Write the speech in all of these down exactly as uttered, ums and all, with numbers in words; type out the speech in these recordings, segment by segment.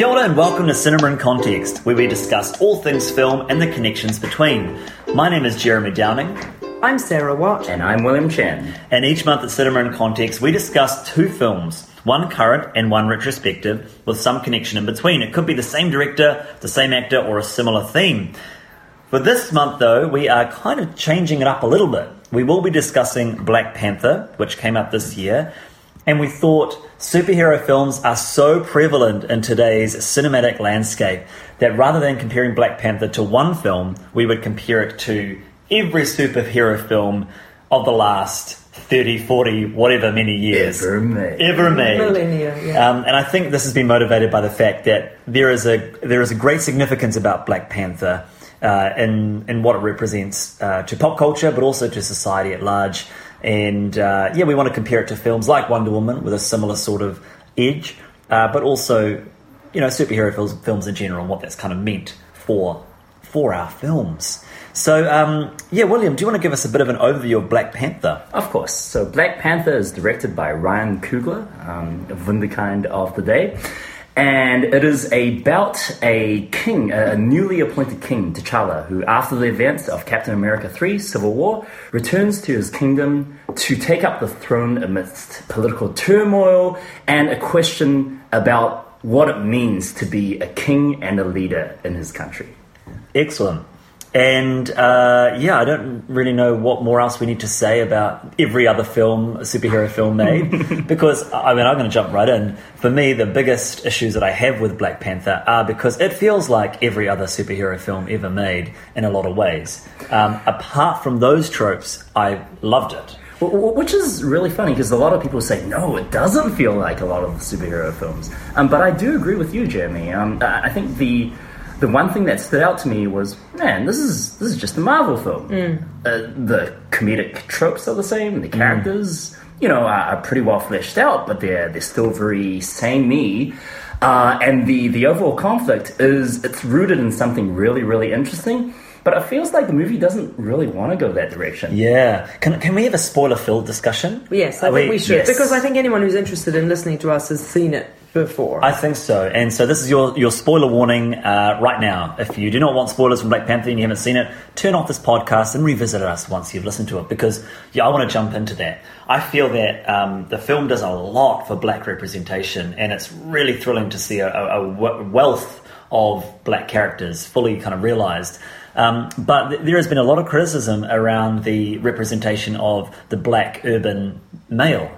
Kia ora and welcome to Cinema in Context, where we discuss all things film and the connections between. My name is Jeremy Downing. I'm Sarah Watt. And I'm William Chan. And each month at Cinema in Context, we discuss two films, one current and one retrospective, with some connection in between. It could be the same director, the same actor, or a similar theme. For this month, though, we are kind of changing it up a little bit. We will be discussing Black Panther, which came up this year, and we thought superhero films are so prevalent in today's cinematic landscape that rather than comparing Black Panther to one film, we would compare it to every superhero film of the last thirty, forty, whatever many years. Ever made. Ever made. Millennia, yeah. Um, and I think this has been motivated by the fact that there is a there is a great significance about Black Panther uh, in, in what it represents uh, to pop culture, but also to society at large. And, uh, yeah, we want to compare it to films like Wonder Woman with a similar sort of edge, uh, but also, you know, superhero films, films in general, and what that's kind of meant for for our films. So, um, yeah, William, do you want to give us a bit of an overview of Black Panther? Of course. So Black Panther is directed by Ryan Coogler, um, Wunderkind of the day. And it is about a king, a newly appointed king, T'Challa, who after the events of Captain America three, Civil War, returns to his kingdom to take up the throne amidst political turmoil and a question about what it means to be a king and a leader in his country. Excellent. And, uh, yeah, I don't really know what more else we need to say about every other film, superhero film made, because, I mean, I'm going to jump right in. For me, the biggest issues that I have with Black Panther are because it feels like every other superhero film ever made in a lot of ways. Um, apart from those tropes, I loved it. Which is really funny, because a lot of people say, no, it doesn't feel like a lot of superhero films. Um, but I do agree with you, Jeremy. Um, I think the... The one thing that stood out to me was, man, this is this is just a Marvel film. Mm. Uh, the comedic tropes are the same. The characters, mm. you know, are, are pretty well fleshed out, but they're they're still very samey. Uh, and the the overall conflict is it's rooted in something really really interesting. But it feels like the movie doesn't really want to go that direction. Yeah. Can can we have a spoiler-filled discussion? Yes, I Are think we, we should. Yes. Because I think anyone who's interested in listening to us has seen it before. I think so. And so this is your, your spoiler warning uh, right now. If you do not want spoilers from Black Panther and you haven't seen it, turn off this podcast and revisit us once you've listened to it. Because yeah, I want to jump into that. I feel that um, the film does a lot for black representation. And it's really thrilling to see a, a, a wealth of black characters fully kind of realised. Um, but th- there has been a lot of criticism around the representation of the black urban male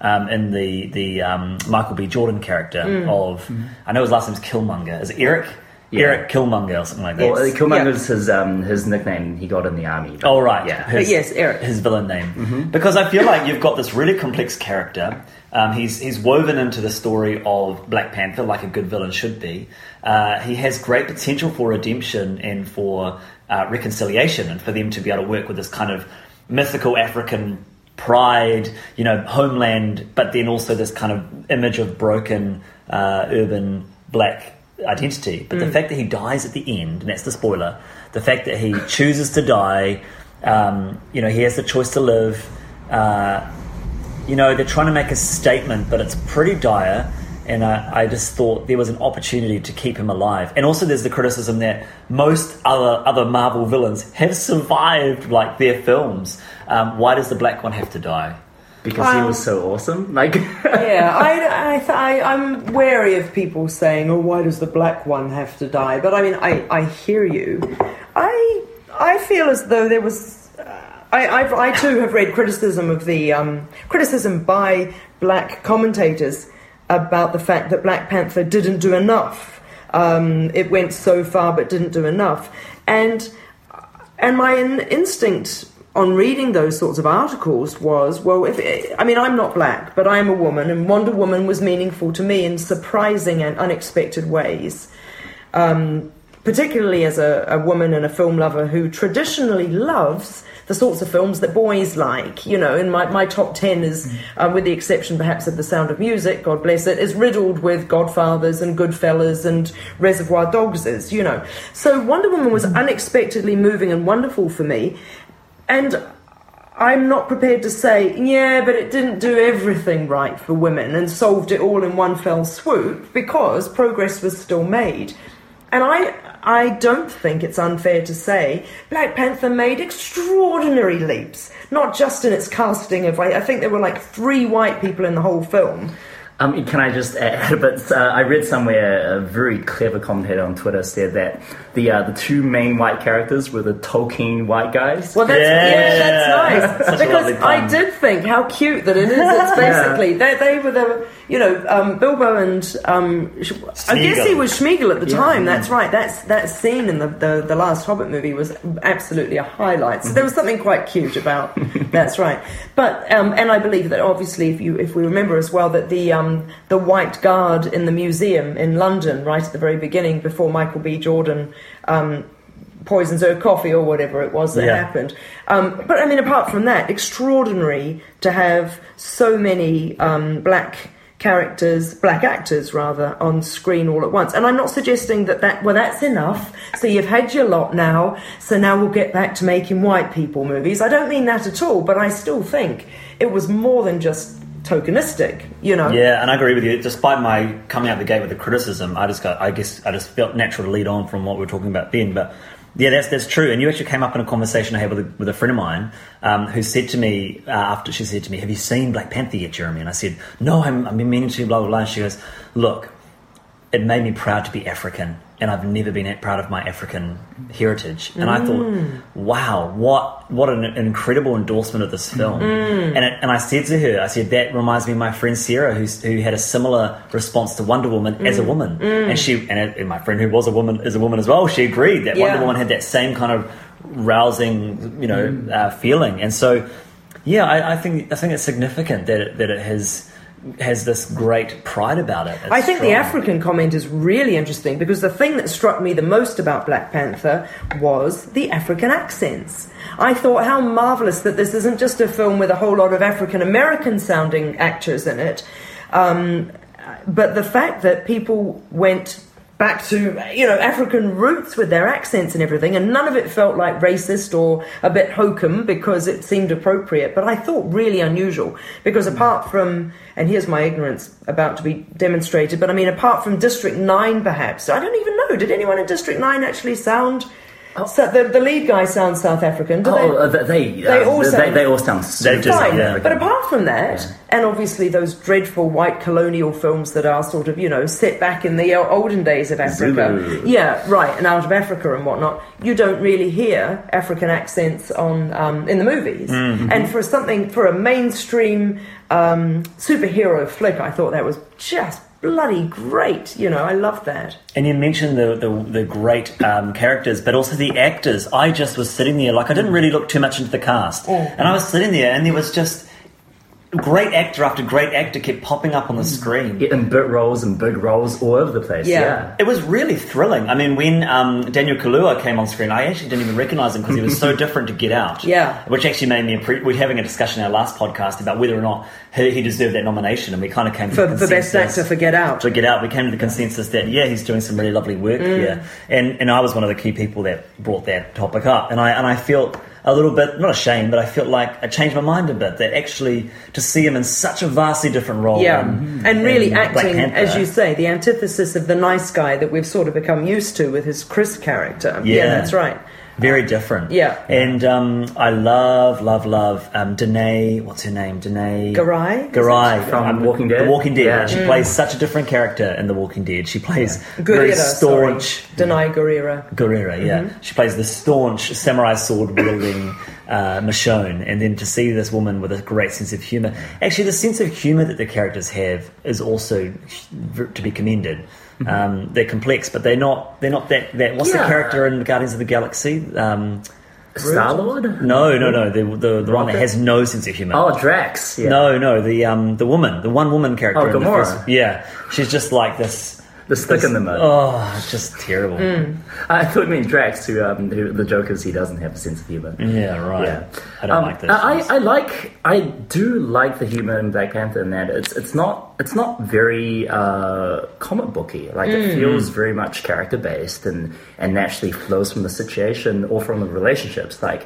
um, in the the um, Michael B. Jordan character mm. of mm. I know his last name is Killmonger. Is it Eric? Yeah. Eric Killmonger or something like that. Well, Killmonger is yeah. his um, his nickname he got in the army. Oh right, yeah. His, yes, Eric, his villain name. Mm-hmm. Because I feel like you've got this really complex character. Um, he's he's woven into the story of Black Panther like a good villain should be. Uh, he has great potential for redemption and for uh, reconciliation, and for them to be able to work with this kind of mythical African pride, you know, homeland, but then also this kind of image of broken uh, urban black identity. But mm. the fact that he dies at the end, and that's the spoiler, the fact that he chooses to die, um, you know, he has the choice to live. Uh, you know, they're trying to make a statement, but it's pretty dire. And I, I just thought there was an opportunity to keep him alive. And also there's the criticism that most other other Marvel villains have survived, like, their films. Um, why does the black one have to die? Because um, he was so awesome. Like, yeah, I, I, th- I, I'm wary of people saying, oh, why does the black one have to die? But, I mean, I, I hear you. I, I feel as though there was... I, I've, I too have read criticism of the um, criticism by black commentators about the fact that Black Panther didn't do enough. Um, it went so far, but didn't do enough. And and my in- instinct on reading those sorts of articles was, well, if it, I mean, I'm not black, but I'm a woman, and Wonder Woman was meaningful to me in surprising and unexpected ways. Um, particularly as a, a woman and a film lover who traditionally loves the sorts of films that boys like. You know, in my, my top ten is, um, with the exception perhaps of The Sound of Music, God bless it, is riddled with Godfathers and Goodfellas and Reservoir Dogses, you know. So Wonder Woman was unexpectedly moving and wonderful for me. And I'm not prepared to say, yeah, but it didn't do everything right for women and solved it all in one fell swoop, because progress was still made. And I I don't think it's unfair to say Black Panther made extraordinary leaps, not just in its casting of, I think there were like three white people in the whole film. Um, can I just add a bit? Uh, I read somewhere a very clever commentator on Twitter said that the uh, the two main white characters were the Tolkien white guys. Well, that's, yeah. yeah, that's nice. Because I did think how cute that it is. It's basically yeah. they they were the you know um, Bilbo and um, I guess he was Smeagol at the yeah. time. That's right. That's that scene in the, the the last Hobbit movie was absolutely a highlight. So there was something quite cute about that's right. But um, and I believe that obviously if you if we remember as well that the um, Um, the white guard in the museum in London right at the very beginning before Michael B. Jordan um, poisons her coffee or whatever it was that yeah. happened. Um, but, I mean, apart from that, extraordinary to have so many um, black characters, black actors rather, on screen all at once. And I'm not suggesting that, that well, that's enough, so you've had your lot now, so now we'll get back to making white people movies. I don't mean that at all, but I still think it was more than just tokenistic, you know. Yeah, and I agree with you. Despite my coming out the gate with a criticism, I just got, I guess I just felt natural to lead on from what we were talking about then. But yeah, that's that's true. And you actually came up in a conversation I had with a, with a friend of mine um, who said to me uh, after she said to me, "Have you seen Black Panther yet, Jeremy?" And I said, "No, I'm, I've been meaning to." Blah blah blah. She goes, "Look, it made me proud to be African, and I've never been that proud of my African heritage." And mm. I thought, wow, what what an incredible endorsement of this film. Mm. And it, and I said to her, I said, that reminds me of my friend Sarah, who, who had a similar response to Wonder Woman mm. as a woman. Mm. And she and, it, and my friend who was a woman is a woman as well, she agreed that yeah. Wonder Woman had that same kind of rousing, you know, mm. uh, feeling. And so, yeah, I, I think I think it's significant that it, that it has... has this great pride about it. It's I think strong. The African comment is really interesting, because the thing that struck me the most about Black Panther was the African accents. I thought, how marvellous that this isn't just a film with a whole lot of African-American-sounding actors in it, um, but the fact that people went back to, you know, African roots with their accents and everything, and none of it felt like racist or a bit hokum, because it seemed appropriate, but I thought really unusual, because apart from, and here's my ignorance about to be demonstrated, but I mean, apart from District nine perhaps, I don't even know, did anyone in District nine actually sound... So the, the lead guy sounds South African. Do oh, they they, they, uh, all sound, they they all sound so fine. Yeah. But apart from that, yeah. and obviously those dreadful white colonial films that are sort of, you know, set back in the olden days of Africa. Zulu. Yeah, right, and out of Africa and whatnot. You don't really hear African accents on um, in the movies. Mm-hmm. And for something for a mainstream um, superhero flick, I thought that was just bloody great, you know, I love that. And you mentioned the the, the great um, characters, but also the actors. I just was sitting there, like, I didn't really look too much into the cast. Oh. And I was sitting there, and there was just great actor after great actor kept popping up on the screen. Yeah, in bit roles and big roles all over the place, yeah. yeah. It was really thrilling. I mean, when um, Daniel Kaluuya came on screen, I actually didn't even recognise him, because he was so different to Get Out. Yeah. Which actually made me... Appre- we were having a discussion in our last podcast about whether or not he, he deserved that nomination, and we kind of came to for, the consensus... For Best Actor for Get Out. For Get Out, we came to the consensus that, yeah, he's doing some really lovely work mm. here. And and I was one of the key people that brought that topic up, and I and I felt... a little bit, not ashamed, but I felt like I changed my mind a bit, that actually to see him in such a vastly different role. Yeah, than, and really acting, as you say, the antithesis of the nice guy that we've sort of become used to with his Chris character. Yeah, yeah that's right. Very different. Yeah. And um, I love, love, love um, Danai, what's her name? Danai Gurira? Gurira from um, Walking Dead. The Walking Dead. Yeah. She mm. plays such a different character in The Walking Dead. She plays yeah. Gurira, very staunch. Danai Gurira. Gurira, yeah. Mm-hmm. She plays the staunch samurai sword wielding uh, Michonne. And then to see this woman with a great sense of humour. Actually, the sense of humour that the characters have is also to be commended. Mm-hmm. Um, they're complex, but they're not. They're not that. that what's yeah. the character in Guardians of the Galaxy? Um, Star Lord? No, no, no. The the, the one that has no sense of humour. Oh, Drax. Yeah. No, no. The um the woman, the one woman character. Oh, Gamora. First, yeah, she's just like this. The stick in the mud. Oh, just terrible. Mm. I thought you meant Drax, who, um, who the joke is he doesn't have a sense of humour. Yeah, right. Yeah. I don't um, like this. I, I like, I do like the humour in Black Panther in that it's it's not it's not very uh, comic booky. Like mm. it feels very much character based and and naturally flows from the situation or from the relationships. Like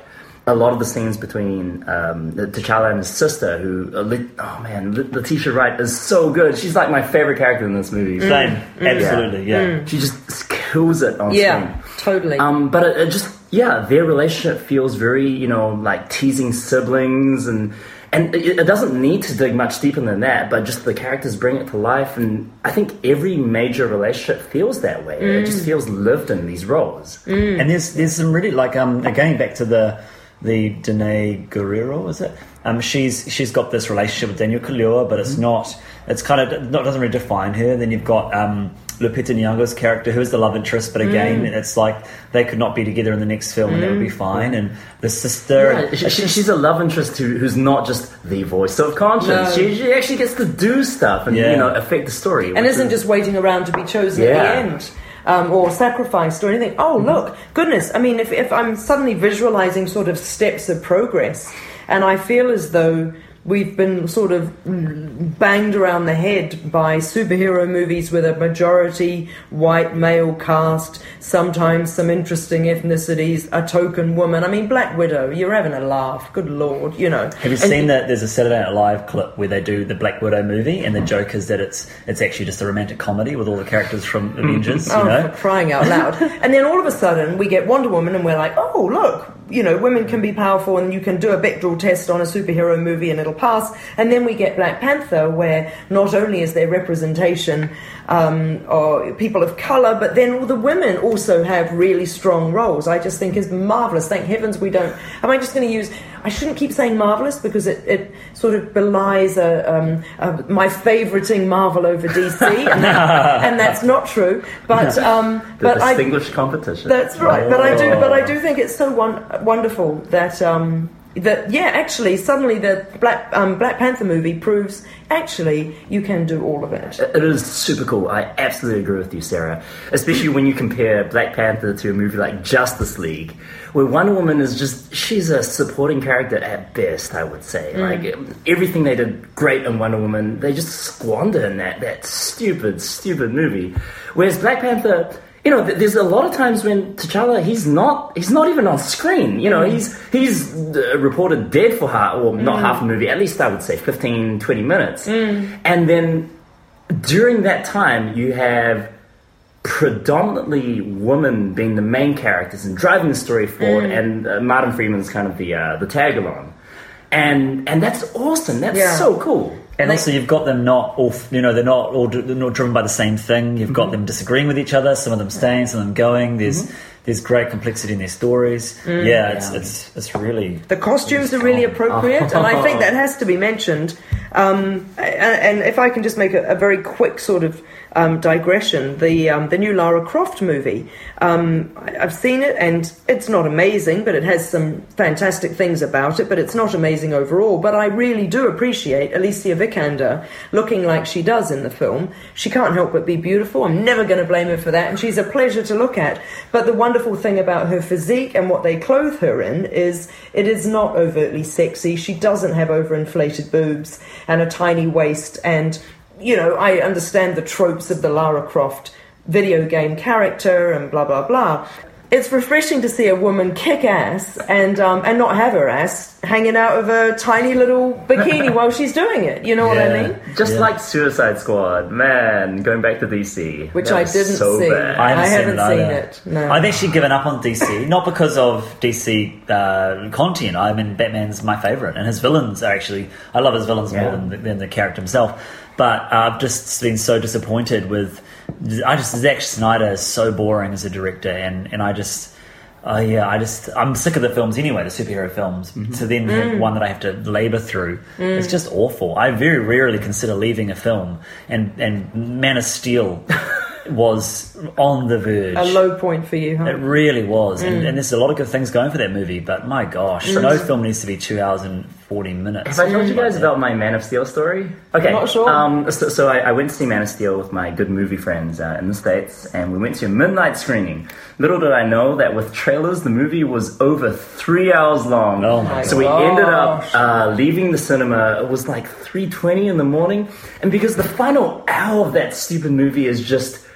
a lot of the scenes between um, T'Challa and his sister, who, oh man, Letitia Wright is so good. She's like my favorite character in this movie. Same, mm. absolutely, yeah. yeah. Mm. She just kills it on yeah, screen. Yeah, totally. Um, but it, it just, yeah, their relationship feels very, you know, like teasing siblings, and and it, it doesn't need to dig much deeper than that, but just the characters bring it to life, and I think every major relationship feels that way. Mm. It just feels lived in these roles. Mm. And there's there's some really, like, um, again, back to the... the Danai Gurira, is it? Um, she's she's got this relationship with Daniel Kaluuya, but it's mm-hmm. not. It's kind of not doesn't really define her. Then you've got um, Lupita Nyong'o's character, who is the love interest, but again, mm. it's like they could not be together in the next film, mm. and that would be fine. And the sister, yeah, she, she, she's a love interest who, who's not just the voice of conscience. No. She, she actually gets to do stuff and yeah. you know affect the story, and isn't is, just waiting around to be chosen yeah. at the end. Um, or sacrificed or anything. Oh, look, goodness. I mean, if, if I'm suddenly visualizing sort of steps of progress, and I feel as though we've been sort of banged around the head by superhero movies with a majority white male cast, sometimes some interesting ethnicities, a token woman. I mean, Black Widow, you're having a laugh. Good Lord, you know. Have you and seen that? There's a Saturday Night Live clip where they do the Black Widow movie, and the joke is that it's it's actually just a romantic comedy with all the characters from Avengers, you oh, know. For crying out loud. And then all of a sudden we get Wonder Woman, and we're like, oh, look, you know, women can be powerful, and you can do a Bechdel test on a superhero movie and it'll pass. And then we get Black Panther, where not only is there representation um, of people of colour, but then all the women also have really strong roles. I just think is marvellous. Thank heavens we don't... Am I just going to use... I shouldn't keep saying marvellous, because it, it sort of belies a, um, a, my favouriting Marvel over D C, and, that, and that's not true. But um, the but distinguished I, competition. That's right. Oh. But I do, but I do think it's so won- wonderful that um, that yeah, actually, suddenly the Black um, Black Panther movie proves actually you can do all of it. It is super cool. I absolutely agree with you, Sarah. Especially when you compare Black Panther to a movie like Justice League, where Wonder Woman is just, she's a supporting character at best, I would say. Mm. Like, everything they did great in Wonder Woman, they just squander in that, that stupid, stupid movie. Whereas Black Panther, you know, there's a lot of times when T'Challa, he's not he's not even on screen. You know, mm. he's he's reported dead for half, or mm. not half a movie, at least I would say fifteen, twenty minutes. Mm. And then during that time, you have predominantly women being the main characters and driving the story forward, mm. and uh, Martin Freeman's kind of the uh, the tag-along. And and that's awesome. That's yeah. so cool. And also, you've got them not all, you know, they're not all they're not driven by the same thing. You've got mm-hmm. them disagreeing with each other. Some of them staying, some of them going. There's mm-hmm. there's great complexity in their stories. Mm. Yeah, yeah, it's it's it's really the costumes are really appropriate, oh. and I think that has to be mentioned. Um, and, and if I can just make a, a very quick sort of um, digression, the um, the new Lara Croft movie, um, I've seen it, and it's not amazing, but it has some fantastic things about it. But it's not amazing overall. But I really do appreciate Alicia Vikander looking like she does in the film. She can't help but be beautiful. I'm never going to blame her for that, and she's a pleasure to look at. But the wonderful thing about her physique and what they clothe her in is it is not overtly sexy. She doesn't have overinflated boobs and a tiny waist, and, you know, I understand the tropes of the Lara Croft video game character and blah, blah, blah. It's refreshing to see a woman kick ass and um, and not have her ass hanging out of a tiny little bikini while she's doing it. You know what yeah. I mean? Just yeah. like Suicide Squad, man, going back to D C. Which I didn't so see. Bad. I haven't, I haven't seen, seen it. Seen it. No. I've actually given up on D C, not because of D C uh, content. I mean, Batman's my favourite, and his villains are actually... I love his villains yeah. more than the, than the character himself. But I've just been so disappointed with... I just... Zack Snyder is so boring as a director, and, and I just... Uh, yeah, I just... I'm sick of the films anyway, the superhero films. Mm-hmm. So then mm. one that I have to labour through, mm. it's just awful. I very rarely consider leaving a film, and, and Man of Steel... was on the verge. A low point for you, huh? It really was. Mm. And, and there's a lot of good things going for that movie, but my gosh, mm. no film needs to be two hours and forty minutes. Have I told you guys about my Man of Steel story? Okay. I'm not sure. Um, so so I, I went to see Man of Steel with my good movie friends uh, in the States, and we went to a midnight screening. Little did I know that with trailers, the movie was over three hours long. Oh my So gosh. We ended up uh, leaving the cinema. It was like three twenty in the morning, and because the final hour of that stupid movie is just...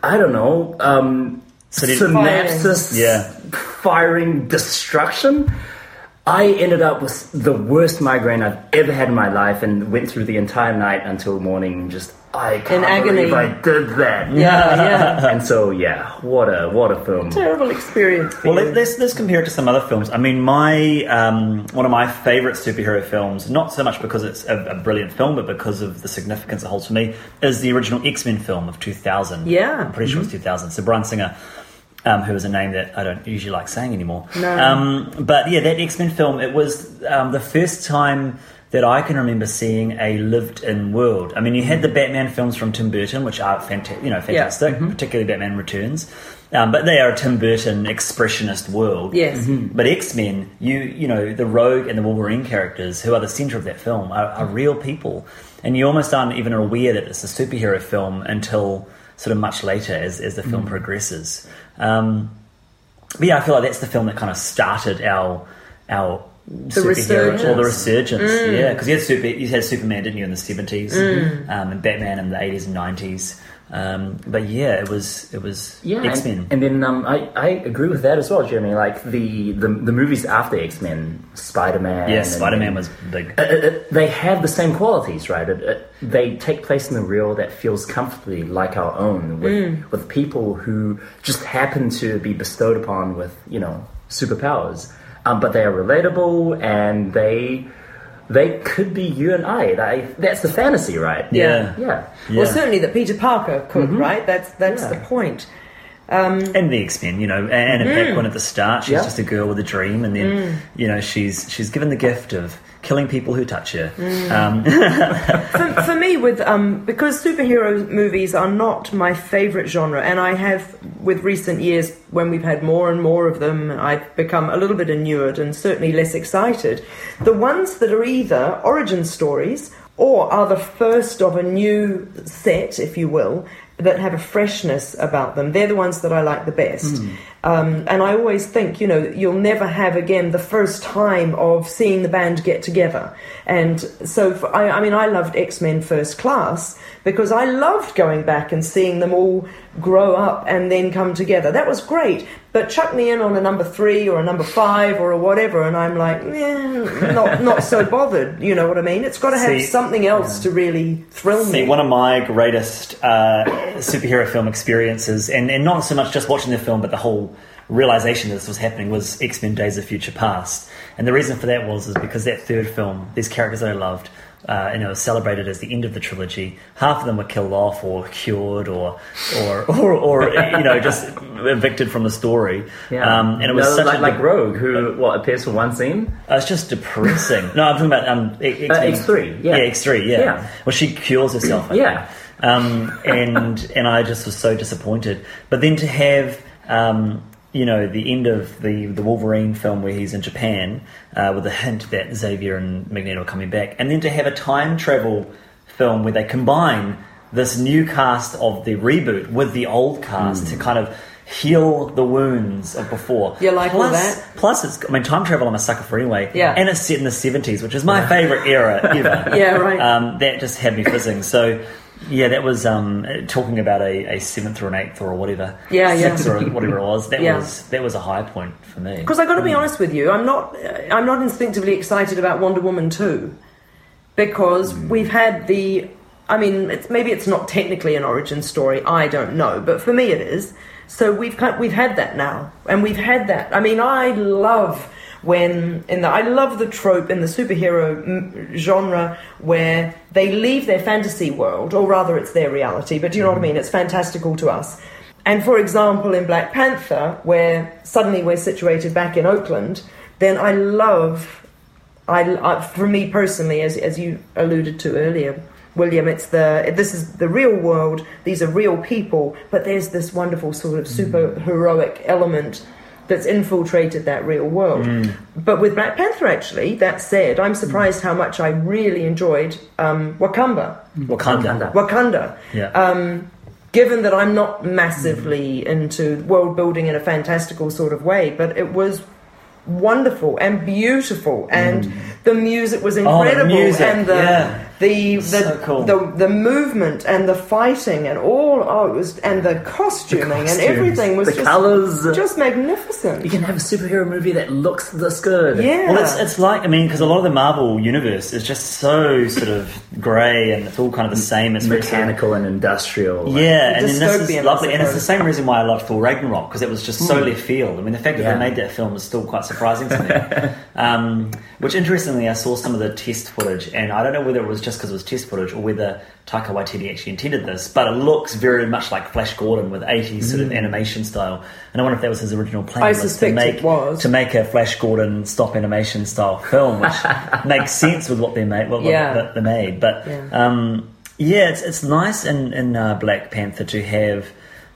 I don't know, um, synapses, firing. Yeah. firing, destruction. I ended up with the worst migraine I've ever had in my life and went through the entire night until morning just, I can't in believe agony. I did that. Yeah, yeah. And so, yeah, what a what a film. Terrible experience. Well, let, let's, let's compare it to some other films. I mean, my um, one of my favourite superhero films, not so much because it's a, a brilliant film, but because of the significance it holds for me, is the original X-Men film of two thousand. Yeah. I'm pretty sure mm-hmm. it was two thousand. So Bryan Singer... Um, who is a name that I don't usually like saying anymore. No. Um, but yeah, that X-Men film, it was um, the first time that I can remember seeing a lived-in world. I mean, you had the Batman films from Tim Burton, which are fanta- you know, fantastic, yeah. mm-hmm. particularly Batman Returns. Um, but they are a Tim Burton expressionist world. Yes. Mm-hmm. But X-Men, you you know, the Rogue and the Wolverine characters, who are the centre of that film, are, are real people. And you almost aren't even aware that it's a superhero film until... sort of much later as, as the film mm. progresses. Um, but yeah, I feel like that's the film that kind of started our our the superhero or the resurgence. Mm. Yeah, because you had super you had Superman, didn't you, in the seventies, mm. um, and Batman in the eighties and nineties. Um, but yeah, it was it was yeah, X-Men, and, and then um, I, I agree with that as well, Jeremy. Like the, the, the movies after X-Men, Spider Man. Yeah, Spider Man was big. Uh, uh, they have the same qualities, right? It, it, they take place in the real that feels comfortably like our own, with mm. with people who just happen to be bestowed upon with you know superpowers, um, but they are relatable and they. They could be you and I. They, that's the fantasy, right? Yeah. yeah, yeah. Well, certainly that Peter Parker could, mm-hmm. right? That's that's yeah. the point. Um, and the X-Men, you know, and in mm. fact, when at the start she's yeah. just a girl with a dream, and then mm. you know she's she's given the gift of killing people who touch her. Mm. Um, for, for me, with um, because superhero movies are not my favourite genre, and I have with recent years when we've had more and more of them, I've become a little bit inured and certainly less excited. The ones that are either origin stories or are the first of a new set, if you will, that have a freshness about them. They're the ones that I like the best. Mm. Um, and I always think, you know, you'll never have again the first time of seeing the band get together. And so, for, I, I mean, I loved X-Men First Class because I loved going back and seeing them all grow up and then come together. That was great. But chuck me in on a number three or a number five or a whatever, and I'm like, eh, not not so bothered. You know what I mean? It's got to have see, something else yeah. to really thrill see, me. One of my greatest uh, superhero film experiences, and, and not so much just watching the film, but the whole realisation that this was happening was X-Men Days of Future Past. And the reason for that was is because that third film, these characters that I loved, Uh, and it was celebrated as the end of the trilogy. Half of them were killed off or cured or or or, or you know just evicted from the story. Yeah. Um, and it was no, such like, a like Rogue, who uh, what appears for one scene. Uh, it's just depressing. No, I'm talking about um, X- uh, X three. Yeah, yeah X three. Yeah. yeah. Well, she cures herself. I yeah. Um, and and I just was so disappointed. But then to have. Um, You know, the end of the, the Wolverine film where he's in Japan uh, with a hint that Xavier and Magneto are coming back. And then to have a time travel film where they combine this new cast of the reboot with the old cast mm. to kind of heal the wounds of before. You like plus, all that? Plus, it's, I mean, time travel I'm a sucker for anyway. Yeah. And it's set in the seventies, which is my yeah. favourite era ever. yeah, right. Um, that just had me fizzing. So... Yeah, that was um, talking about a, a seventh or an eighth or whatever. Yeah, yeah. Sixth or whatever it was. That yeah. was that was a high point for me. Because I got to be honest with you, I'm not I'm not instinctively excited about Wonder Woman two, because mm. we've had the. I mean, it's, maybe it's not technically an origin story. I don't know, but for me it is. So we've we've had that now, and we've had that. I mean, I love when in the I love the trope in the superhero genre where they leave their fantasy world, or rather it's their reality, but do you know what I mean? It's fantastical to us. And for example, in Black Panther, where suddenly we're situated back in Oakland, then I love, I, I for me personally, as as you alluded to earlier, William, it's the this is the real world, these are real people, but there's this wonderful sort of super heroic element that's infiltrated that real world. Mm. But with Black Panther, actually, that said, I'm surprised mm. how much I really enjoyed um, Wakanda. Wakanda. Wakanda. Wakanda. Yeah. Um, given that I'm not massively mm. into world building in a fantastical sort of way, but it was wonderful and beautiful, and mm. the music was incredible. Oh, the music. And the... Yeah. The the, so cool. the the movement and the fighting and all oh it was and the costuming the costumes, and everything was the just, colours. Just magnificent. You can have a superhero movie that looks this good. Yeah. Well, it's it's like I mean because a lot of the Marvel universe is just so sort of grey and it's all kind of the same. It's mechanical and industrial. Like. Yeah, and then this is lovely, and it's the same reason why I loved Thor Ragnarok because it was just mm. so left field. I mean the fact that yeah. they made that film is still quite surprising to me. um, which interestingly I saw some of the test footage and I don't know whether it was just just because it was test footage or whether Taika Waititi actually intended this, but it looks very much like Flash Gordon with eighties sort of mm. animation style, and I wonder if that was his original plan. I was to make, it was to make a Flash Gordon stop animation style film, which makes sense with what they made what, yeah. what, what they made but yeah, um, yeah it's it's nice in, in uh, Black Panther to have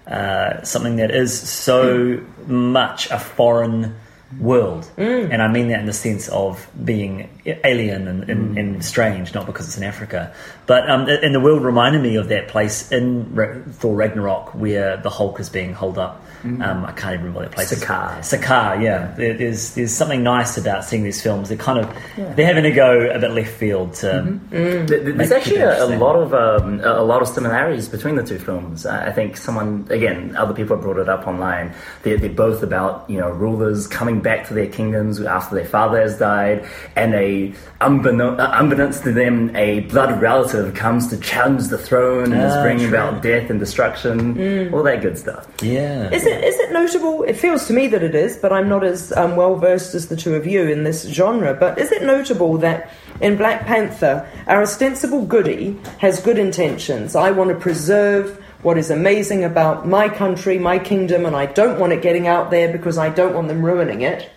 uh, something that is so mm. much a foreign world, mm. and I mean that in the sense of being alien and, and, mm. and strange, not because it's in Africa, but um, and the world reminded me of that place in Ra- Thor Ragnarok where the Hulk is being holed up. mm. um, I can't even remember that place. Sakaar Sakaar yeah, there, there's there's something nice about seeing these films. They're kind of yeah. they're having to go a bit left field to mm-hmm. mm. there's actually a, a lot of um, a lot of similarities between the two films. I think someone again other people have brought it up online. They're, they're both about, you know, rulers coming back to their kingdoms after their father has died, and a unbeknown, unbeknownst to them, a blood relative comes to challenge the throne and oh, is bringing true. about death and destruction, mm. all that good stuff. Yeah, is it is it notable? It feels to me that it is, but I'm not as um, well versed as the two of you in this genre. But is it notable that in Black Panther, our ostensible goody has good intentions? I want to preserve what is amazing about my country, my kingdom, and I don't want it getting out there because I don't want them ruining it.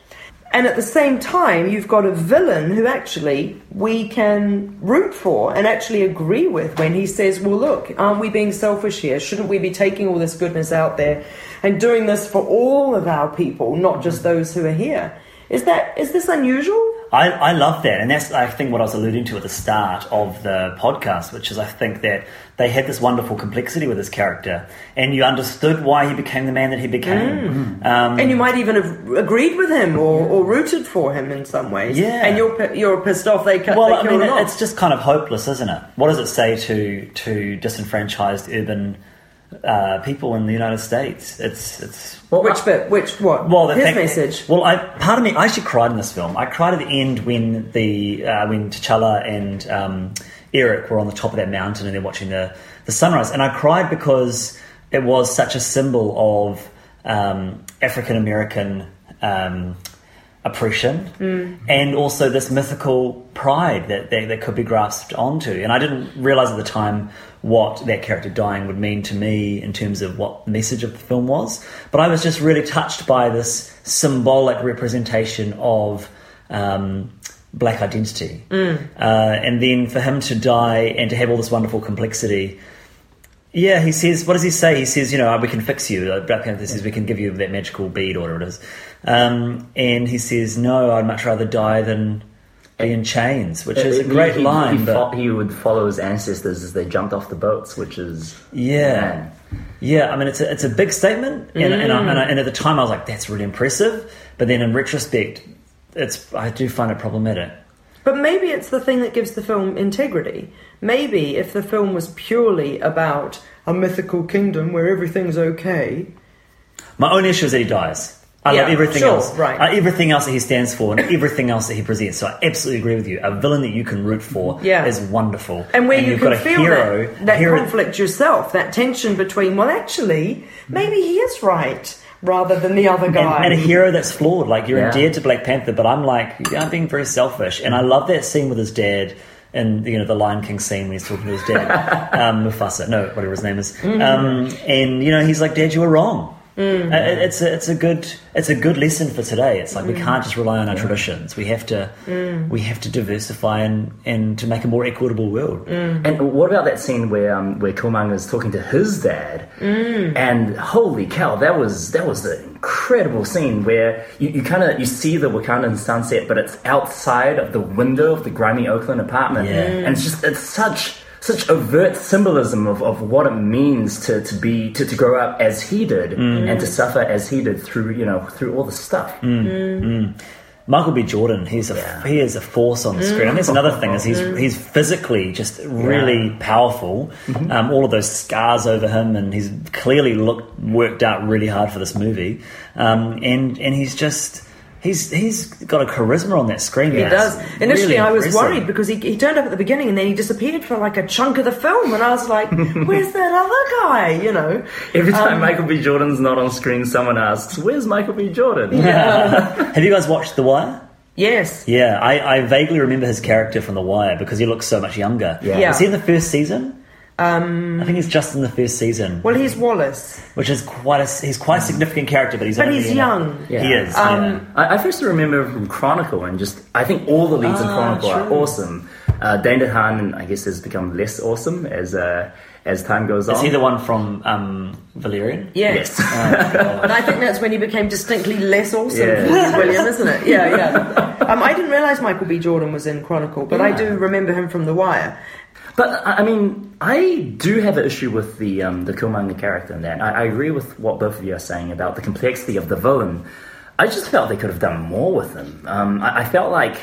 And at the same time, you've got a villain who actually we can root for and actually agree with when he says, well, look, aren't we being selfish here? Shouldn't we be taking all this goodness out there and doing this for all of our people, not just those who are here? Is that is this unusual? I, I love that, and that's, I think, what I was alluding to at the start of the podcast, which is I think that they had this wonderful complexity with his character, and you understood why he became the man that he became. Mm. Um, and you might even have agreed with him or, or rooted for him in some ways. Yeah. And you're you're pissed off they cut. Well, they I mean, it, it's just kind of hopeless, isn't it? What does it say to to disenfranchised urban uh, people in the United States? It's it's. Well, which I, bit? Which what? Well, his fact, message. Well, I, part of me, I actually cried in this film. I cried at the end when the uh, when T'Challa and um, Eric were on the top of that mountain and they're watching the the sunrise, and I cried because it was such a symbol of um, African American um, oppression, mm. and also this mythical pride that, that that could be grasped onto. And I didn't realize at the time what that character dying would mean to me in terms of what the message of the film was. But I was just really touched by this symbolic representation of um, black identity. Mm. Uh, and then for him to die and to have all this wonderful complexity. Yeah, he says, what does he say? He says, you know, we can fix you. Black Panther says, we can give you that magical bead or whatever it is. Um, and he says, no, I'd much rather die than be in chains, which it, is a great he, line. He, but... fo- he would follow his ancestors as they jumped off the boats, which is yeah, man. yeah. I mean, it's a, it's a big statement, and, mm. and, I, and, I, and at the time I was like, that's really impressive. But then in retrospect, it's I do find it problematic. But maybe it's the thing that gives the film integrity. Maybe if the film was purely about a mythical kingdom where everything's okay. My own issue is that he dies. I yeah, love everything sure, else. Right. Uh, everything else that he stands for and everything else that he presents. So I absolutely agree with you. A villain that you can root for yeah. is wonderful. And where and you you've can got a feel hero, that, that hero... conflict yourself, that tension between, well, actually, maybe he is right rather than the other guy. And, and a hero that's flawed. Like, you're yeah. endeared to Black Panther, but I'm like, I'm being very selfish. And I love that scene with his dad. And, you know, the Lion King scene when he's talking to his dad, um, Mufasa, no, whatever his name is. Mm-hmm. Um, and, you know, he's like, Dad, you were wrong. Mm. Uh, it's a it's a good it's a good lesson for today. It's like mm. we can't just rely on our yeah. traditions. We have to mm. we have to diversify and, and to make a more equitable world. Mm. And what about that scene where um, where Killmonger is talking to his dad? Mm. And holy cow, that was that was an incredible scene where you, you kind of you see the Wakandan sunset, but it's outside of the window of the grimy Oakland apartment, yeah. mm. and it's just it's such. such overt symbolism of, of what it means to, to be to, to grow up as he did mm. and to suffer as he did through you know through all the stuff. Mm. Mm. Mm. Michael B. Jordan, he's a yeah. he is a force on the screen. And that's another thing, is he's he's physically just really yeah. powerful. Mm-hmm. Um, all of those scars over him, and he's clearly looked worked out really hard for this movie. Um, and and he's just he's he's got a charisma on that screen. He does. Initially, really I was worried because he he turned up at the beginning and then he disappeared for like a chunk of the film, and I was like, "Where's that other guy?" You know. Every time um, Michael B. Jordan's not on screen, someone asks, "Where's Michael B. Jordan?" Yeah. Have you guys watched The Wire? Yes. Yeah, I, I vaguely remember his character from The Wire because he looks so much younger. Yeah. yeah. Is he in the first season? Um, I think he's just in the first season. Well, he's Wallace, which is quite a he's quite a significant character, but he's but he's young. Yeah. He is. Um, yeah. I, I first remember from Chronicle, and just I think all the leads ah, in Chronicle true. are awesome. Uh, Dane DeHaan, I guess, has become less awesome as uh, as time goes on. Is he the one from um, Valerian? Yeah. Yes. Oh, and I think that's when he became distinctly less awesome. Yeah. William, isn't it? Yeah, yeah. Um, I didn't realise Michael B. Jordan was in Chronicle, but yeah. I do remember him from The Wire. But, I mean, I do have an issue with the um, the Killmonger character in that. I, I agree with what both of you are saying about the complexity of the villain. I just felt they could have done more with him. Um, I, I felt like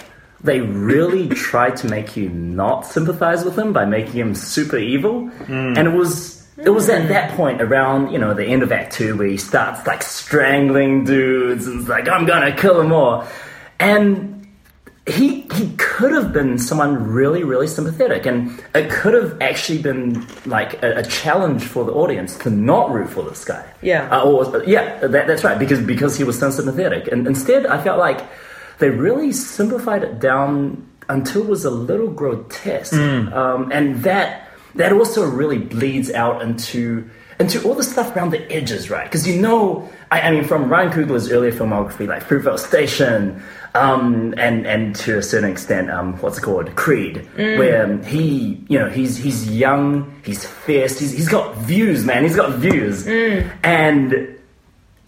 they really tried to make you not sympathise with him by making him super evil. Mm. And it was it was at that point around, you know, the end of Act Two where he starts, like, strangling dudes and is like, I'm gonna kill them all. And... He he could have been someone really, really sympathetic, and it could have actually been like a, a challenge for the audience to not root for this guy. Yeah. Uh, or yeah, that, that's right, because because he was so sympathetic. And instead, I felt like they really simplified it down until it was a little grotesque, mm. um, and that that also really bleeds out into. And to all the stuff around the edges, right? Because you know, I, I mean, from Ryan Coogler's earlier filmography, like Fruitvale Station, um, and and to a certain extent, um, what's it called, Creed, mm. where um, he, you know, he's he's young, he's fierce, he's he's got views, man, he's got views, mm. and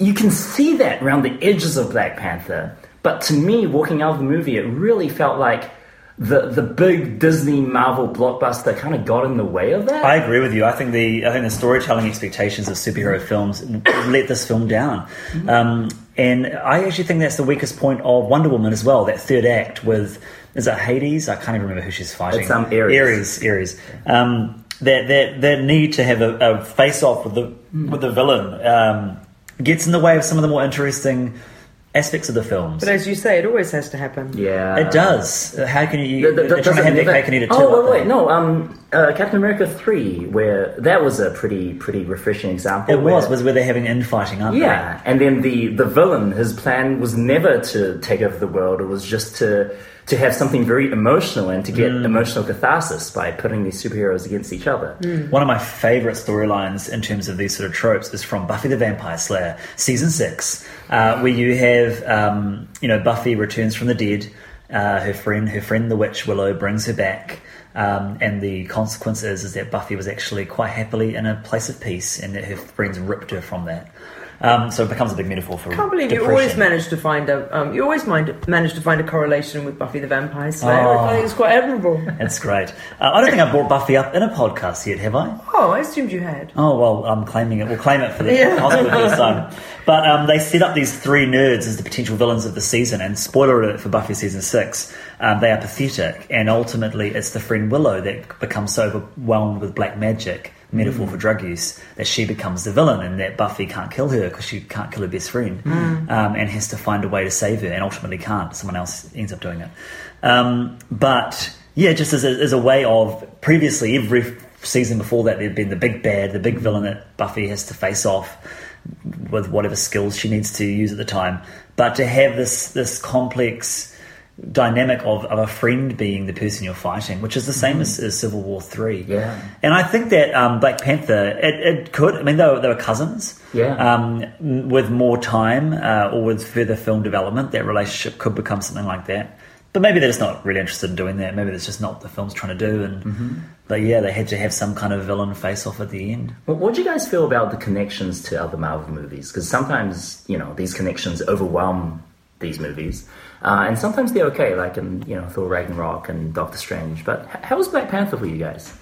you can see that around the edges of Black Panther. But to me, walking out of the movie, it really felt like. The the big Disney Marvel blockbuster kind of got in the way of that. I agree with you. I think the I think the storytelling expectations of superhero films let this film down. Mm-hmm. Um, and I actually think that's the weakest point of Wonder Woman as well. That third act with is it Hades? I can't even remember who she's fighting. It's um, Ares. Ares. Ares. Um, that that that need to have a, a face off with the mm-hmm. with the villain um, gets in the way of some of the more interesting. Aspects of the films, but as you say, it always has to happen. Yeah, it does. How can you? That, that, they're trying to have that cake and eat it too. Oh wait, wait, no. Um, uh, Captain America three, where that was a pretty, pretty refreshing example. It where, was was where they're having infighting, aren't yeah, they? Yeah, and then the the villain, his plan was never to take over the world. It was just to to have something very emotional and to get mm. emotional catharsis by putting these superheroes against each other. Mm. One of my favourite storylines in terms of these sort of tropes is from Buffy the Vampire Slayer, season six. Uh, where you have, um, you know, Buffy returns from the dead. Uh, her friend, her friend, the witch Willow, brings her back, um, and the consequence is, is that Buffy was actually quite happily in a place of peace, and that her friends ripped her from that. Um, so it becomes a big metaphor for. I can't believe depression. you always manage to find a um, you always mind, manage to find a correlation with Buffy the Vampire Slayer. Oh, I think it's quite admirable. That's great. Uh, I don't think I brought Buffy up in a podcast yet, have I? Oh, I assumed you had. Oh well, I'm claiming it. We'll claim it for the yeah. hospital first time. But um, they set up these three nerds as the potential villains of the season, and spoiler alert for Buffy season six, um, they are pathetic, and ultimately it's the friend Willow that becomes so overwhelmed with black magic. Metaphor mm. for drug use, that she becomes the villain and that Buffy can't kill her because she can't kill her best friend mm. um, and has to find a way to save her and ultimately can't. Someone else ends up doing it. Um, but, yeah, just as a, as a way of previously every season before that there'd been the big bad, the big villain that Buffy has to face off with whatever skills she needs to use at the time. But to have this this complex... dynamic of, of a friend being the person you're fighting, which is the same mm. as, as Civil War three. Yeah. And I think that um, Black Panther, it, it could, I mean, they were, they were cousins. Yeah. Um, with more time uh, or with further film development, that relationship could become something like that. But maybe they're just not really interested in doing that. Maybe that's just not what the film's trying to do. And mm-hmm. But yeah, they had to have some kind of villain face-off at the end. Well, what do you guys feel about the connections to other Marvel movies? Because sometimes, you know, these connections overwhelm these movies. Uh, and sometimes they're okay, like in, you know, Thor Ragnarok and Doctor Strange. But how was Black Panther for you guys?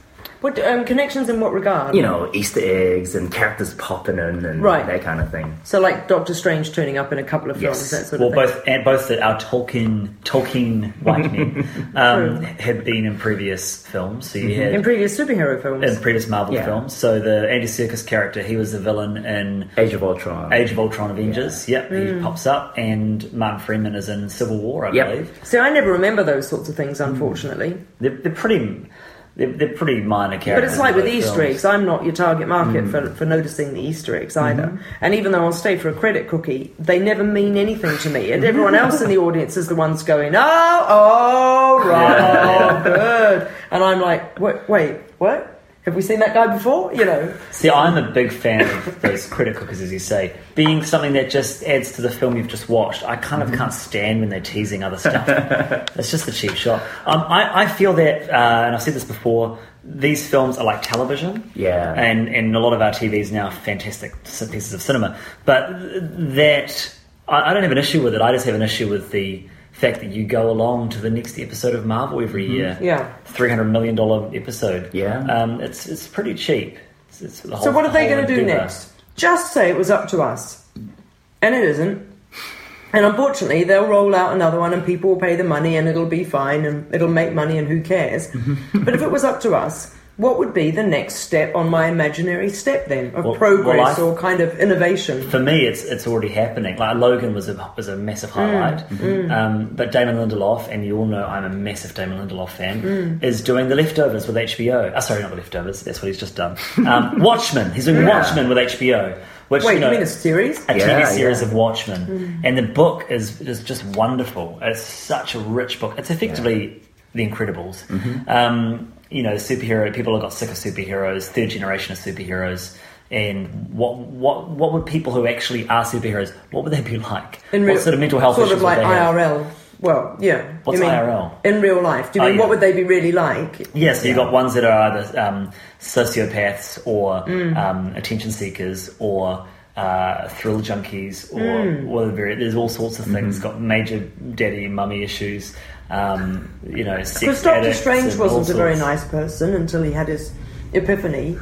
What um, connections in what regard? You know, Easter eggs and characters popping in and right. that kind of thing. So, like Doctor Strange turning up in a couple of films, yes. that sort well, of thing. Well, both and both that our Tolkien Tolkien white men um, had been in previous films. So you mm-hmm. had in previous superhero films, in previous Marvel yeah. films. So the Andy Serkis character, he was the villain in Age of Ultron, Age of Ultron Avengers. Yeah. Yep, mm. he pops up, and Martin Freeman is in Civil War, I yep. believe. So I never remember those sorts of things, unfortunately. Mm. They're, they're pretty. They're, they're pretty minor characters. But it's like with Easter films. Eggs. I'm not your target market mm. for, for noticing the Easter eggs either. Mm-hmm. And even though I'll stay for a credit cookie, they never mean anything to me. And everyone else in the audience is the ones going, oh, oh, right, oh, good. And I'm like, wait, wait, what? Have we seen that guy before? You know. See, I'm a big fan of those credit cookies, as you say, being something that just adds to the film you've just watched. I kind of mm-hmm. can't stand when they're teasing other stuff. It's just a cheap shot. Um, I, I feel that, uh, and I've said this before, these films are like television. Yeah. And, and a lot of our T V is now fantastic pieces of cinema. But that, I, I don't have an issue with it. I just have an issue with the fact that you go along to the next episode of Marvel every year, yeah, three hundred million dollar episode, yeah, um, it's it's pretty cheap. It's, it's the whole, so what are they going to do next? Just say it was up to us, and it isn't. And unfortunately, they'll roll out another one, and people will pay the money, and it'll be fine, and it'll make money, and who cares? But if it was up to us, what would be the next step on my imaginary step then of well, progress well, I, or kind of innovation? For me, it's it's already happening. Like Logan was a was a massive highlight, mm, mm. Um, but Damon Lindelof, and you all know I'm a massive Damon Lindelof fan, mm. is doing The Leftovers with H B O. Oh, sorry, not The Leftovers. That's what he's just done. Um, Watchmen. He's doing yeah. Watchmen with H B O. Which, Wait, you, know, you mean a series? A yeah, T V series yeah. of Watchmen, mm. and the book is is just wonderful. It's such a rich book. It's effectively yeah. The Incredibles. Mm-hmm. Um, You know, superhero people have got sick of superheroes, third generation of superheroes, and what what what would people who actually are superheroes, what would they be like? In real, what sort of mental health sort issues? Sort of like I R L. Have? Well, yeah. What's you mean, I R L? In real life. Do you oh, mean yeah. what would they be really like? Yes, yeah, so you've got ones that are either um, sociopaths or mm. um, attention seekers or uh, thrill junkies or, mm. or very, there's all sorts of things. Mm-hmm. Got major daddy and mummy issues. Um, you know, because Doctor Strange wasn't a very nice person until he had his epiphany.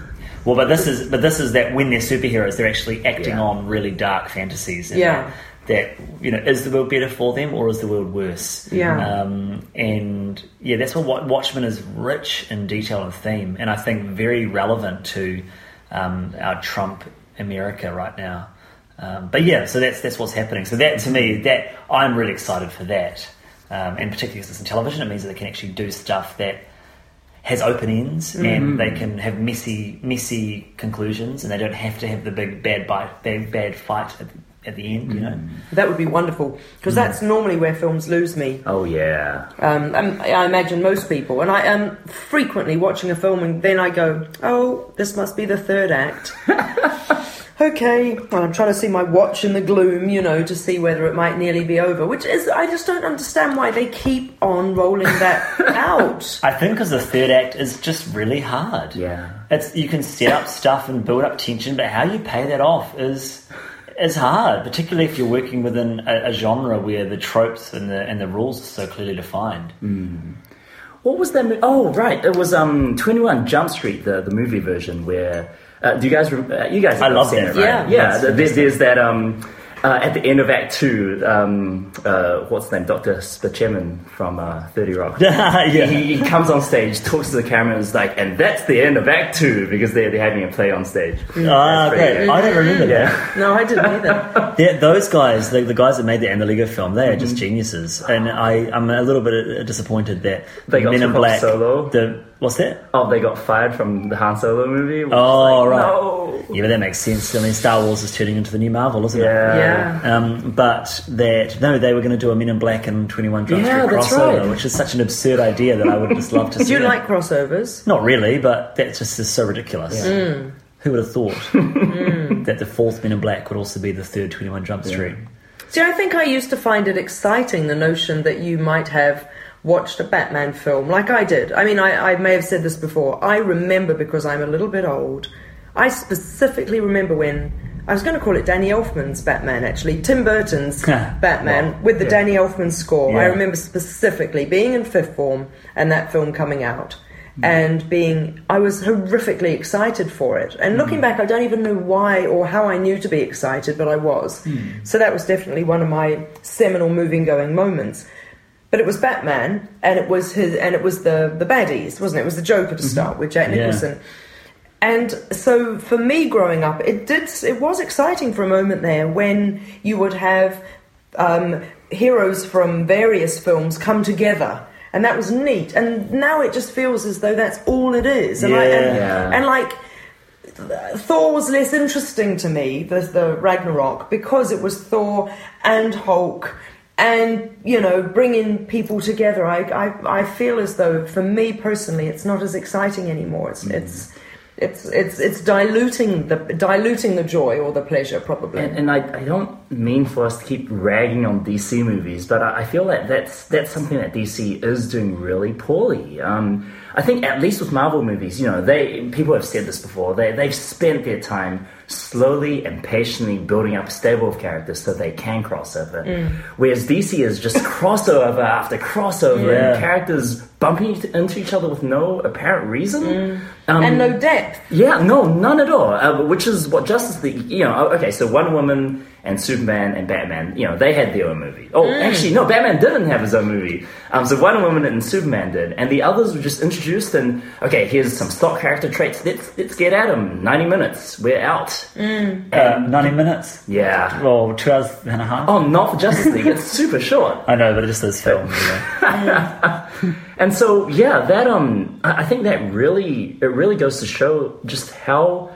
Well, but this is but this is that when they're superheroes, they're actually acting yeah. on really dark fantasies. And yeah, that, that you know, is the world better for them or is the world worse? Yeah, um, and yeah, that's what Watchmen is rich in detail and theme, and I think very relevant to um, our Trump America right now. Um, but yeah, so that's that's what's happening. So that to me, that I'm really excited for that. Um, and particularly because it's in television, it means that they can actually do stuff that has open ends, mm-hmm. and they can have messy, messy conclusions, and they don't have to have the big bad bite, bad, bad fight at the, at the end. Mm. You know, that would be wonderful because mm. that's normally where films lose me. Oh yeah, um, I, I imagine most people, and I am frequently watching a film, and then I go, "Oh, this must be the third act." Okay, well, I'm trying to see my watch in the gloom, you know, to see whether it might nearly be over, which is, I just don't understand why they keep on rolling that out. I think because the third act is just really hard. Yeah. It's, you can set up stuff and build up tension, but how you pay that off is is hard, particularly if you're working within a, a genre where the tropes and the and the rules are so clearly defined. Mm. What was that movie? Oh, right, it was um, twenty-one Jump Street, the, the movie version, where... Uh, do you guys remember? Uh, you guys I love that, right? Yeah. Yeah, there's, there's that, um, uh, at the end of Act two, um, uh, what's his name? Doctor Spaceman from uh, thirty Rock. yeah. he, he comes on stage, talks to the camera, and is like, and that's the end of Act two, because they're, they're having a play on stage. Ah, mm. oh, okay. I don't remember that. Yeah. No, I didn't either. Yeah, those guys, the, the guys that made the Andaluga film, they are mm-hmm. just geniuses. And I, I'm a little bit disappointed that they got Men in Black, solo. the... What's that? Oh, they got fired from the Han Solo movie. Oh, like, right. No. Yeah, but that makes sense. I mean, Star Wars is turning into the new Marvel, isn't yeah. it? Yeah. Um, but that, no, they were going to do a Men in Black and twenty-one Jump Street yeah, crossover, right. which is such an absurd idea that I would just love to see. Do you it. like crossovers? Not really, but that just is so ridiculous. Yeah. Mm. Who would have thought mm. that the fourth Men in Black would also be the third twenty-one Jump Street? Yeah. See, I think I used to find it exciting, the notion that you might have watched a Batman film like I did. I mean, I, I may have said this before. I remember, because I'm a little bit old, I specifically remember when, I was going to call it Danny Elfman's Batman, actually, Tim Burton's Batman, well, with the yeah. Danny Elfman score. Yeah. I remember specifically being in fifth form and that film coming out. mm. and being, I was horrifically excited for it. And looking mm. back, I don't even know why or how I knew to be excited, but I was. Mm. So that was definitely one of my seminal moving-going moments. But it was Batman, and it was his, and it was the the baddies, wasn't it? It was the Joker to mm-hmm. start with, Jack Nicholson. Yeah. And so for me growing up, it did it was exciting for a moment there when you would have um, heroes from various films come together. And that was neat. And now it just feels as though that's all it is. And, yeah. I, and, and like, Thor was less interesting to me, the, the Ragnarok, because it was Thor and Hulk and, you know, bringing people together. I, I, I feel as though, for me personally, it's not as exciting anymore. It's... Mm. it's It's it's it's diluting the diluting the joy or the pleasure, probably. And, and I, I don't mean for us to keep ragging on D C movies, but I, I feel that that's that's something that D C is doing really poorly. Um, I think at least with Marvel movies, you know, they people have said this before. They they've spent their time slowly and patiently building up a stable of characters so they can crossover. Mm. Whereas D C is just crossover after crossover yeah. and characters bumping into each other with no apparent reason. Mm. Um, and no depth. Yeah, no, none at all. Uh, which is what Justice League, you know, okay, so Wonder Woman and Superman and Batman, you know, they had their own movie. Oh, mm. actually, no, Batman didn't have his own movie. Um, so Wonder Woman and Superman did. And the others were just introduced and, okay, here's some stock character traits. Let's let's get at them. ninety minutes. We're out. Mm. And, uh, ninety minutes? Yeah. Well, two hours and a half. Oh, not for Justice League. It's super short. I know, but it just is film. You know? And so, yeah, that, um, I think that really, it really goes to show just how...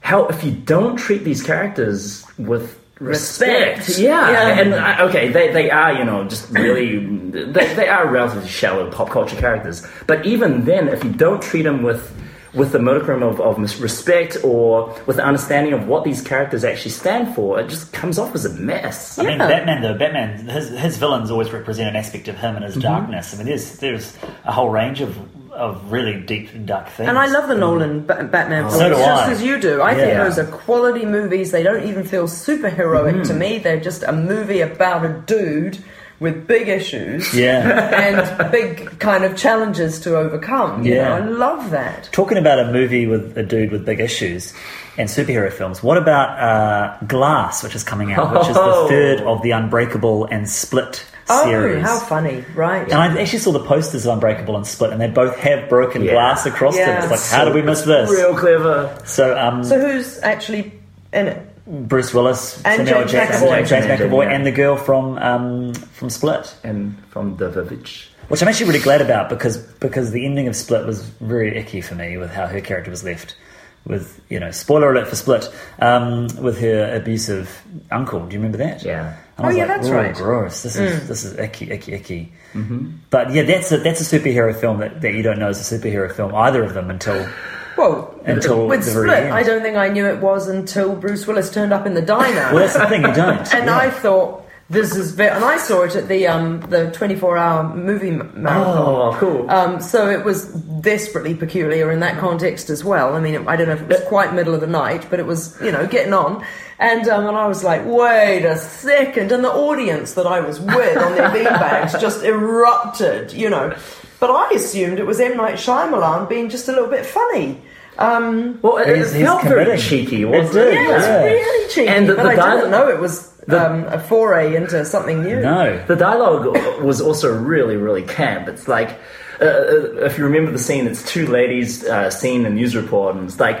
How if you don't treat these characters with respect, respect. Yeah. yeah, and I, okay, they they are you know just really they they are relatively shallow pop culture characters. But even then, if you don't treat them with with the modicum of, of respect or with the understanding of what these characters actually stand for, it just comes off as a mess. I yeah. mean, Batman, though, Batman, his his villains always represent an aspect of him and his mm-hmm. darkness. I mean, there's there's a whole range of. Of really deep and dark things. And I love the mm. Nolan ba- Batman films, so do just I. as you do. I yeah. think those are quality movies. They don't even feel superheroic mm. to me. They're just a movie about a dude with big issues yeah. and big kind of challenges to overcome. Yeah. You know, I love that. Talking about a movie with a dude with big issues and superhero films, what about uh, Glass, which is coming out, oh. which is the third of the Unbreakable and Split series. Oh, how funny, right. And I actually saw the posters of Unbreakable and Split, and they both have broken yeah. glass across yeah. them. It's like, so how did we miss this? Real clever. So um, so who's actually in it? Bruce Willis, and Samuel Jackson, James McAvoy, and the girl from um, from Split. And from The Village. Which I'm actually really glad about, because because the ending of Split was very icky for me with how her character was left. With, you know, spoiler alert for Split, um, with her abusive uncle. Do you remember that? Yeah. And I was oh, yeah, like, that's oh, right. gross. This is mm. this is icky, icky, icky. Mm-hmm. But yeah, that's a that's a superhero film that, that you don't know is a superhero film, either of them, until well, until with the Split, very end. I don't think I knew it was until Bruce Willis turned up in the diner. Well, that's the thing, you don't. And yeah. I thought this is very, and I saw it at the um the twenty-four hour movie marathon. Oh, cool. Um, so it was desperately peculiar in that context as well. I mean, it, I don't know if it was quite middle of the night, but it was, you know, getting on. And um, and I was like, wait a second. And the audience that I was with on their beanbags just erupted, you know. But I assumed it was M. Night Shyamalan being just a little bit funny. Um, well, it, he's, it he's felt very cheeky, wasn't it? Yeah, it was yeah. really cheeky. And the, but the I dialogue, didn't know it was the, um, a foray into something new. No. The dialogue was also really, really camp. It's like... Uh, if you remember the scene, it's two ladies uh, seeing a news report, and it's like,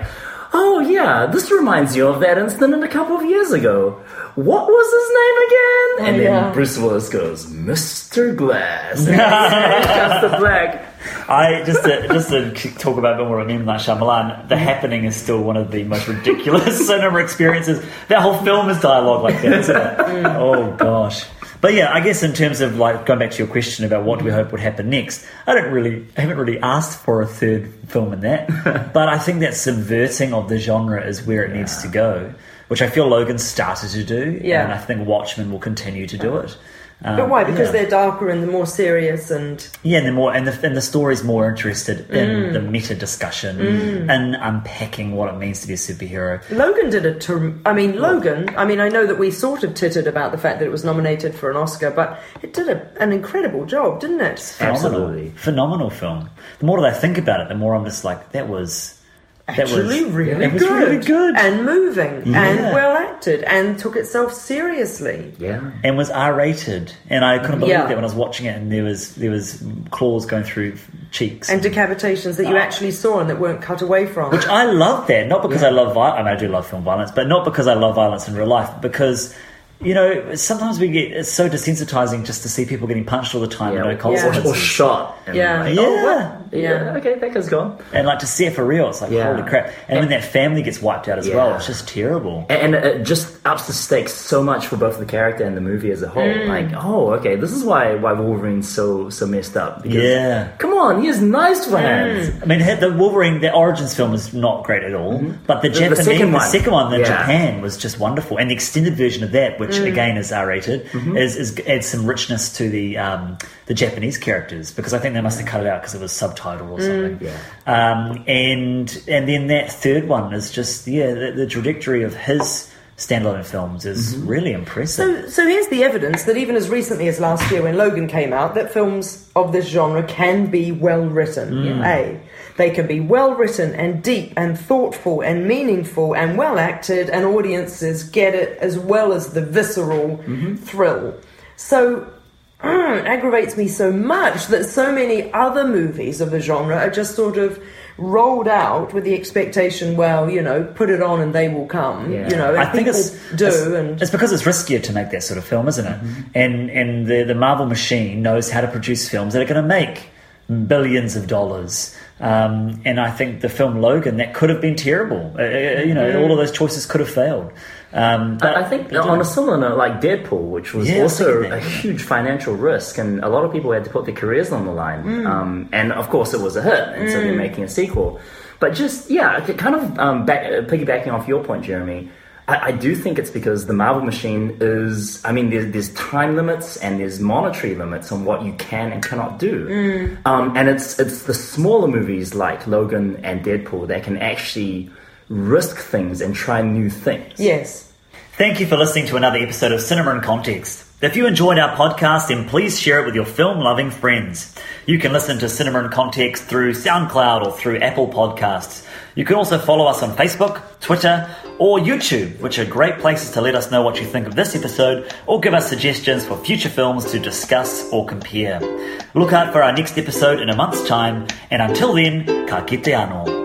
oh yeah, this reminds you of that incident a couple of years ago. What was his name again? Oh, and yeah. then Bruce Willis goes, Mister Glass. And just the black. I just to, just to talk about a bit more of M. Night Shyamalan, The Happening is still one of the most ridiculous cinema experiences. That whole film is dialogue like that, isn't it? Mm. Oh gosh. But yeah, I guess in terms of, like, going back to your question about what do we hope would happen next, I don't really, I haven't really asked for a third film in that. But I think that subverting of the genre is where it yeah. needs to go, which I feel Logan started to do, yeah. and I think Watchmen will continue to do it. Um, but why? Because yeah. they're darker and they're more serious, and yeah, and they're more, and the and the story's more interested in mm. the meta discussion mm. and unpacking what it means to be a superhero. Logan did a. Ter- I mean, Logan. I mean, I know that we sort of tittered about the fact that it was nominated for an Oscar, but it did a, an incredible job, didn't it? Phenomenal. Absolutely phenomenal film. The more that I think about it, the more I'm just like, that was. Actually, was, really, it was good. really good and moving yeah. and well acted and took itself seriously. Yeah, and was R rated. And I couldn't believe yeah. that when I was watching it. And there was there was claws going through cheeks and, and decapitations that you oh. actually saw and that weren't cut away from. Which I love that, not because yeah. I love violence. I mean, I do love film violence, but not because I love violence in real life. Because you know, sometimes we get it's so desensitizing just to see people getting punched all the time, yeah. you know, constantly. Or shot. Yeah. Like, yeah. Oh, well, yeah. yeah. Okay, that guy's gone. And like to see it for real, it's like, yeah. holy crap. And, and when that family gets wiped out as yeah. well, it's just terrible. And, and it just ups the stakes so much for both the character and the movie as a whole. Mm. Like, oh, okay, this is why why Wolverine's so so messed up. Because, yeah. come on, he is nice for mm. I mean, the Wolverine, the Origins film was not great at all, mm-hmm. but the, the Japanese, the second one, the second one in yeah. Japan was just wonderful. And the extended version of that, which which again is R-rated, mm-hmm. is, is adds some richness to the um, the Japanese characters, because I think they must have cut it out because it was subtitled or something. Mm. Yeah. Um, and and then that third one is just, yeah, the, the trajectory of his standalone films is mm-hmm. really impressive. So, so here's the evidence that even as recently as last year when Logan came out, that films of this genre can be well written, mm. A. They can be well written and deep and thoughtful and meaningful and well acted, and audiences get it as well as the visceral mm-hmm. thrill. So mm, aggravates me so much that so many other movies of the genre are just sort of rolled out with the expectation, well, you know, put it on and they will come. Yeah. You know, I think it's do it's, and it's because it's riskier to make that sort of film, isn't it? Mm-hmm. And and the the Marvel machine knows how to produce films that are going to make billions of dollars. Um, and I think the film Logan, that could have been terrible. Uh, you know, mm. all of those choices could have failed. Um, but I think on a similar note, like Deadpool, which was yeah, also a huge financial risk, and a lot of people had to put their careers on the line. Mm. Um, and of course, it was a hit, and mm. so they're making a sequel. But just yeah, kind of um, back, piggybacking off your point, Jeremy. I, I do think it's because the Marvel machine is, I mean, there's, there's time limits and there's monetary limits on what you can and cannot do. Mm. Um, and it's it's the smaller movies like Logan and Deadpool that can actually risk things and try new things. Yes. Thank you for listening to another episode of Cinema in Context. If you enjoyed our podcast, then please share it with your film-loving friends. You can listen to Cinema in Context through SoundCloud or through Apple Podcasts. You can also follow us on Facebook, Twitter, or YouTube, which are great places to let us know what you think of this episode or give us suggestions for future films to discuss or compare. Look out for our next episode in a month's time, and until then, ka kite anō.